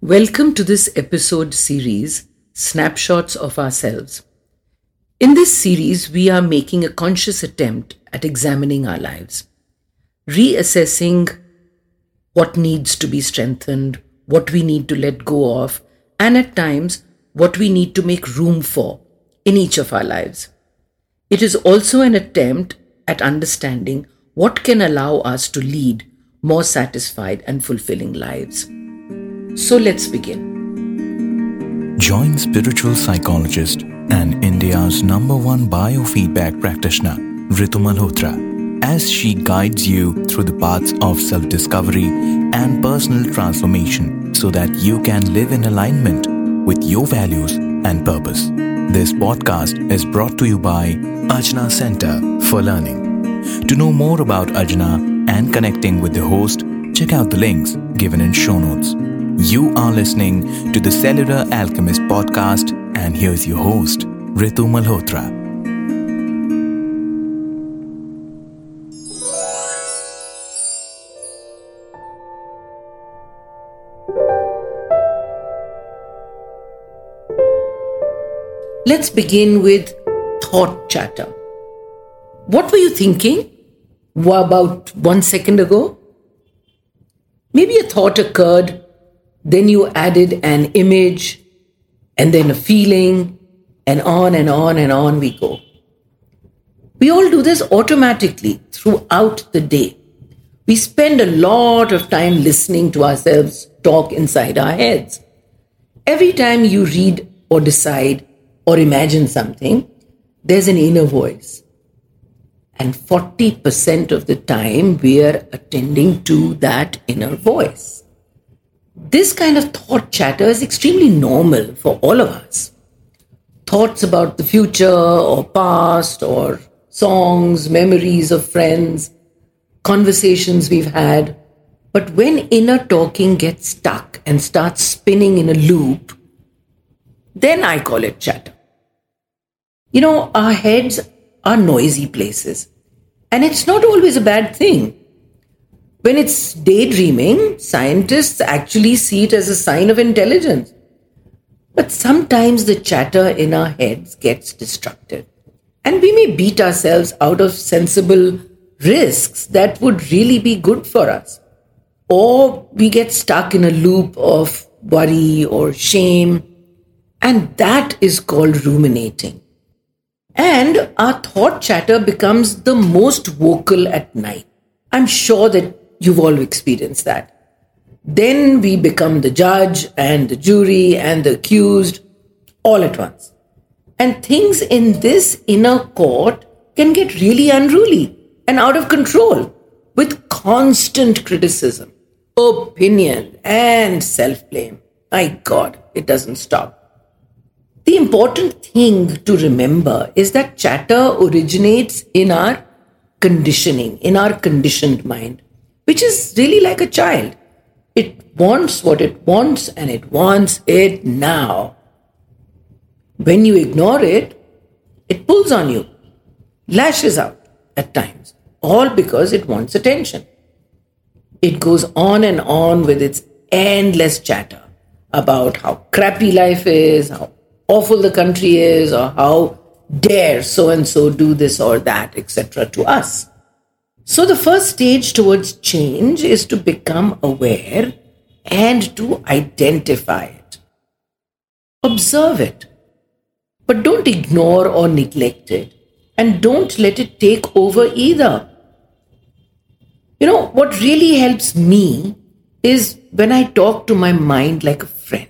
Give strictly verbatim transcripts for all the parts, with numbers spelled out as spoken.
Welcome to this episode series, Snapshots of Ourselves. In this series, we are making a conscious attempt at examining our lives, reassessing what needs to be strengthened, what we need to let go of, and at times, what we need to make room for in each of our lives. It is also an attempt at understanding what can allow us to lead more satisfied and fulfilling lives. So let's begin. Join spiritual psychologist and India's number one biofeedback practitioner, Ritu Malhotra, as she guides you through the paths of self-discovery and personal transformation so that you can live in alignment with your values and purpose. This podcast is brought to you by Ajna Center for Learning. To know more about Ajna and connecting with the host, check out the links given in show notes. You are listening to The Cellular Alchemist podcast, and here's your host, Ritu Malhotra. Let's begin with thought chatter. What were you thinking about one second ago? Maybe a thought occurred. Then you added an image and then a feeling, and on and on and on we go. We all do this automatically throughout the day. We spend a lot of time listening to ourselves talk inside our heads. Every time you read or decide or imagine something, there's an inner voice. And forty percent of the time we are attending to that inner voice. This kind of thought chatter is extremely normal for all of us. Thoughts about the future or past or songs, memories of friends, conversations we've had. But when inner talking gets stuck and starts spinning in a loop, then I call it chatter. You know, our heads are noisy places, and it's not always a bad thing. When it's daydreaming, scientists actually see it as a sign of intelligence. But sometimes the chatter in our heads gets destructive, and we may beat ourselves out of sensible risks that would really be good for us. Or we get stuck in a loop of worry or shame, and that is called ruminating. And our thought chatter becomes the most vocal at night. I'm sure that you've all experienced that. Then we become the judge and the jury and the accused all at once. And things in this inner court can get really unruly and out of control with constant criticism, opinion and self-blame. My God, it doesn't stop. The important thing to remember is that chatter originates in our conditioning, in our conditioned mind, which is really like a child. It wants what it wants and it wants it now. When you ignore it, it pulls on you, lashes out at times, all because it wants attention. It goes on and on with its endless chatter about how crappy life is, how awful the country is, or how dare so-and-so do this or that, et cetera to us. So the first stage towards change is to become aware and to identify it. Observe it, but don't ignore or neglect it, and don't let it take over either. You know, what really helps me is when I talk to my mind like a friend.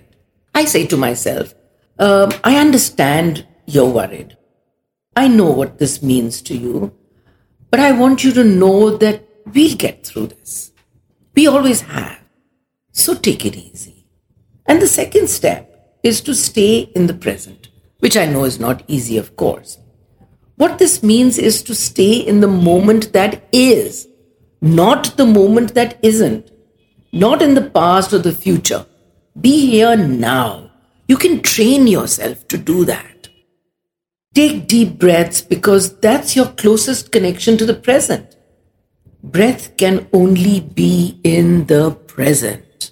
I say to myself, um, I understand you're worried. I know what this means to you, but I want you to know that we'll get through this. We always have. So take it easy. And the second step is to stay in the present, which I know is not easy, of course. What this means is to stay in the moment that is, not the moment that isn't, not in the past or the future. Be here now. You can train yourself to do that. Take deep breaths because that's your closest connection to the present. Breath can only be in the present.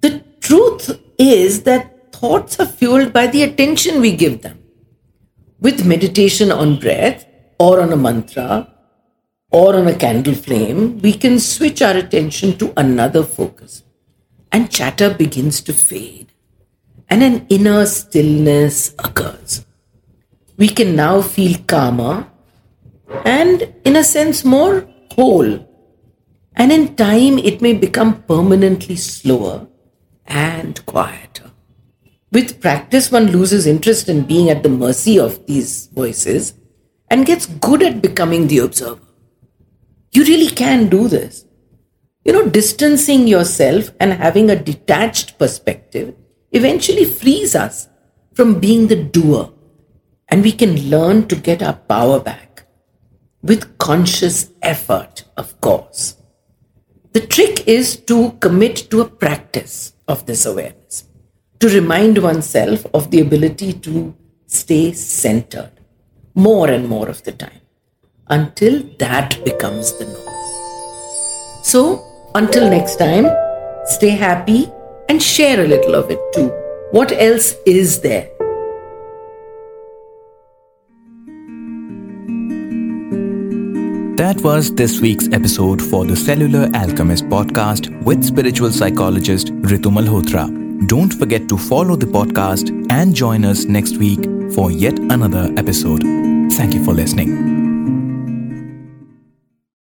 The truth is that thoughts are fueled by the attention we give them. With meditation on breath or on a mantra or on a candle flame, we can switch our attention to another focus, and chatter begins to fade, and an inner stillness occurs. We can now feel calmer and, in a sense, more whole. And in time, it may become permanently slower and quieter. With practice, one loses interest in being at the mercy of these voices and gets good at becoming the observer. You really can do this. You know, distancing yourself and having a detached perspective eventually frees us from being the doer, and we can learn to get our power back with conscious effort, of course. The trick is to commit to a practice of this awareness, to remind oneself of the ability to stay centered more and more of the time, until that becomes the norm. So, until next time, stay happy and share a little of it too. What else is there? That was this week's episode for the Cellular Alchemist podcast with spiritual psychologist Ritu Malhotra. Don't forget to follow the podcast and join us next week for yet another episode. Thank you for listening.